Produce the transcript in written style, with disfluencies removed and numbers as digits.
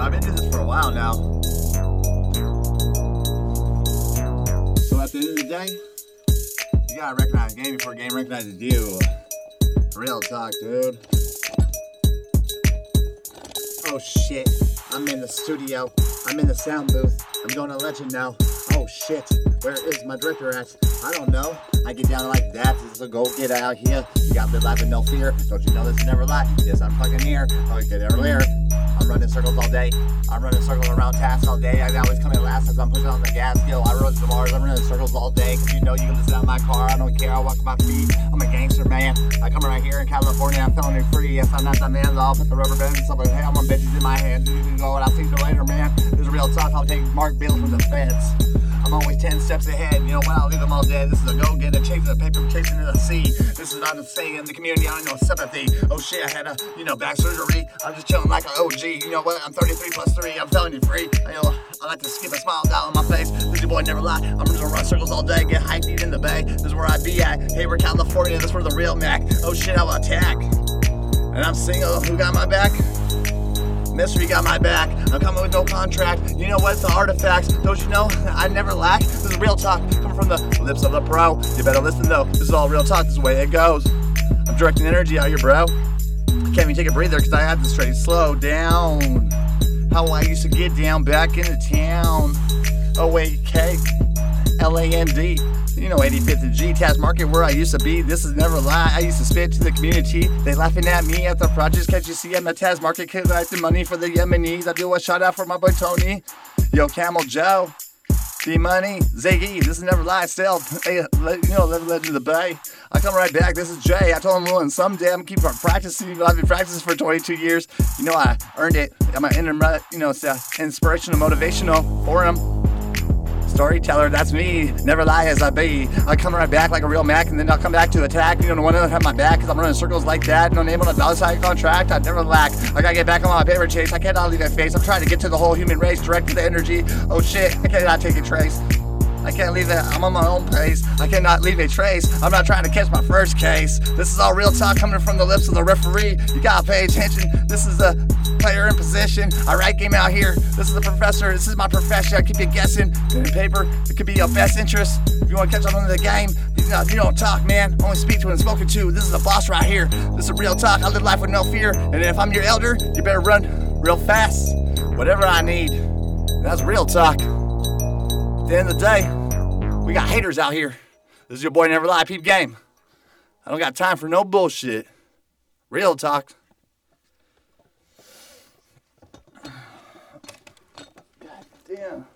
I've been doing this for a while now. So at the end of the day, you gotta recognize game before game recognizes you. Real talk, dude. Oh shit, I'm in the studio, I'm in the sound booth, I'm gonna let you know. Oh shit, where is my director at? I don't know. I get down like that, so go get out here. You got live life with no fear. Don't you know this is never lie? Yes, I'm fucking here. I get earlier. I'm running circles all day. I'm running circles around tasks all day. I always come in last as I'm pushing on the gas. Yo, I run some bars. I'm running circles all day. Cause you know you can listen out my car. I don't care. I walk my feet. I'm a gangster, man. I come right here in California. I'm felony free. Yes, I'm not that man. I'll put the rubber bands and stuff like that. I'm on bitches in my hands. You can go and I'll see you later, man. This is real talk. I'll take Mark Bill from the feds. I'm always 10 steps ahead. You know what? I'll leave them all dead. This is a go-getter, chasing the paper, chasing to the sea. This is what I'm saying in the community. I don't know sympathy. Oh shit, I had a, back surgery. I'm just chilling like an OG. You know what? I'm 33 plus 3. I'm telling you free. I like to skip a smile down on my face. This your boy never lie. I'm just gonna run circles all day, get hyped eat in the bay. This is where I be at. Hey, we're California. This is where the real Mac. Oh shit, I will attack. And I'm single. Who got my back? Mystery got my back. I'm coming with no contract. You know what's the artifacts? Don't you know? I never lack. This is real talk coming from the lips of a pro. You better listen though. This is all real talk. This is the way it goes. I'm directing energy out here, bro. I can't even take a breather because I have to straight slow down. How I used to get down back into town. O-A-K, L-A-N-D. 85th and G, Task Market, where I used to be. This is never a lie. I used to spit to the community. They laughing at me at the projects. Can't you see I'm at Task Market collecting money for the Yemenis? I do a shout out for my boy Tony. Yo, Camel Joe. D-Money, Ziggy, this is never lie. Still, live legend of the bay. I come right back. This is Jay. I told him, and someday I'm keep on practicing. I've been practicing for 22 years. I earned it. I'm an inspirational, motivational forum. Storyteller, that's me. Never lie as I be. I come right back like a real Mac, and then I'll come back to attack. No one will have my back, cause I'm running circles like that. No name on a dollar side contract. I never lack. I gotta get back on my paper chase. I cannot leave that face. I'm trying to get to the whole human race, direct to the energy. Oh shit, I cannot take a trace. I can't leave that. I'm on my own pace. I cannot leave a trace. I'm not trying to catch my first case. This is all real talk coming from the lips of the referee. You gotta pay attention. This is a player in position. I write game out here. This is the professor. This is my profession. I keep you guessing. In paper, it could be your best interest. If you want to catch up on the game, you don't talk, man. Only speak to when spoken to. This is a boss right here. This is real talk. I live life with no fear. And if I'm your elder, you better run real fast. Whatever I need. That's real talk. At the end of the day, we got haters out here. This is your boy Never Lie. Peep game. I don't got time for no bullshit. Real talk. Damn.